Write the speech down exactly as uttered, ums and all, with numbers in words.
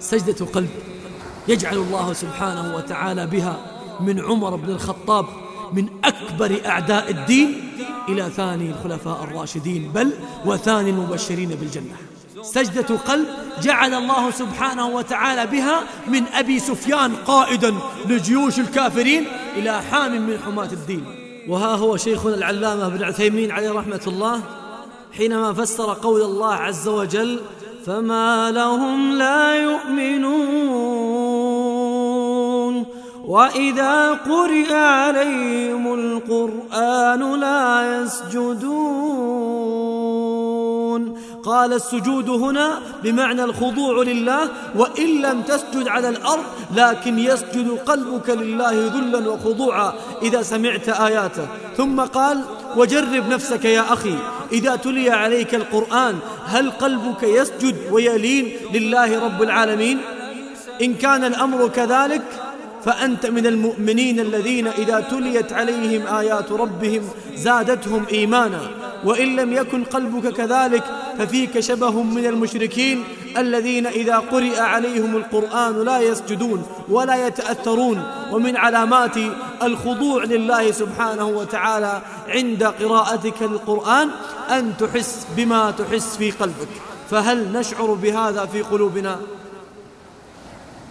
سجدة قلب يجعل الله سبحانه وتعالى بها من عمر بن الخطاب من أكبر أعداء الدين إلى ثاني الخلفاء الراشدين، بل وثاني المبشرين بالجنة. سجدة قلب جعل الله سبحانه وتعالى بها من أبي سفيان قائدا لجيوش الكافرين إلى حام من حماة الدين. وها هو شيخنا العلامة بن عثيمين عليه رحمة الله حينما فسر قول الله عز وجل: فما لهم لا يؤمنون وإذا قرئ عليهم القرآن لا يسجدون. قال السجود هنا بمعنى الخضوع لله، وإن لم تسجد على الأرض لكن يسجد قلبك لله ذلا وخضوعا إذا سمعت آياته. ثم قال: وجرب نفسك يا أخي إذا تلي عليك القرآن هل قلبك يسجد ويلين لله رب العالمين؟ إن كان الأمر كذلك فأنت من المؤمنين الذين إذا تليت عليهم آيات ربهم زادتهم إيمانا، وإن لم يكن قلبك كذلك ففيك شبه من المشركين الذين إذا قرئ عليهم القرآن لا يسجدون ولا يتأثرون. ومن علامات الخضوع لله سبحانه وتعالى عند قراءتك للقرآن أن تحس بما تحس في قلبك، فهل نشعر بهذا في قلوبنا؟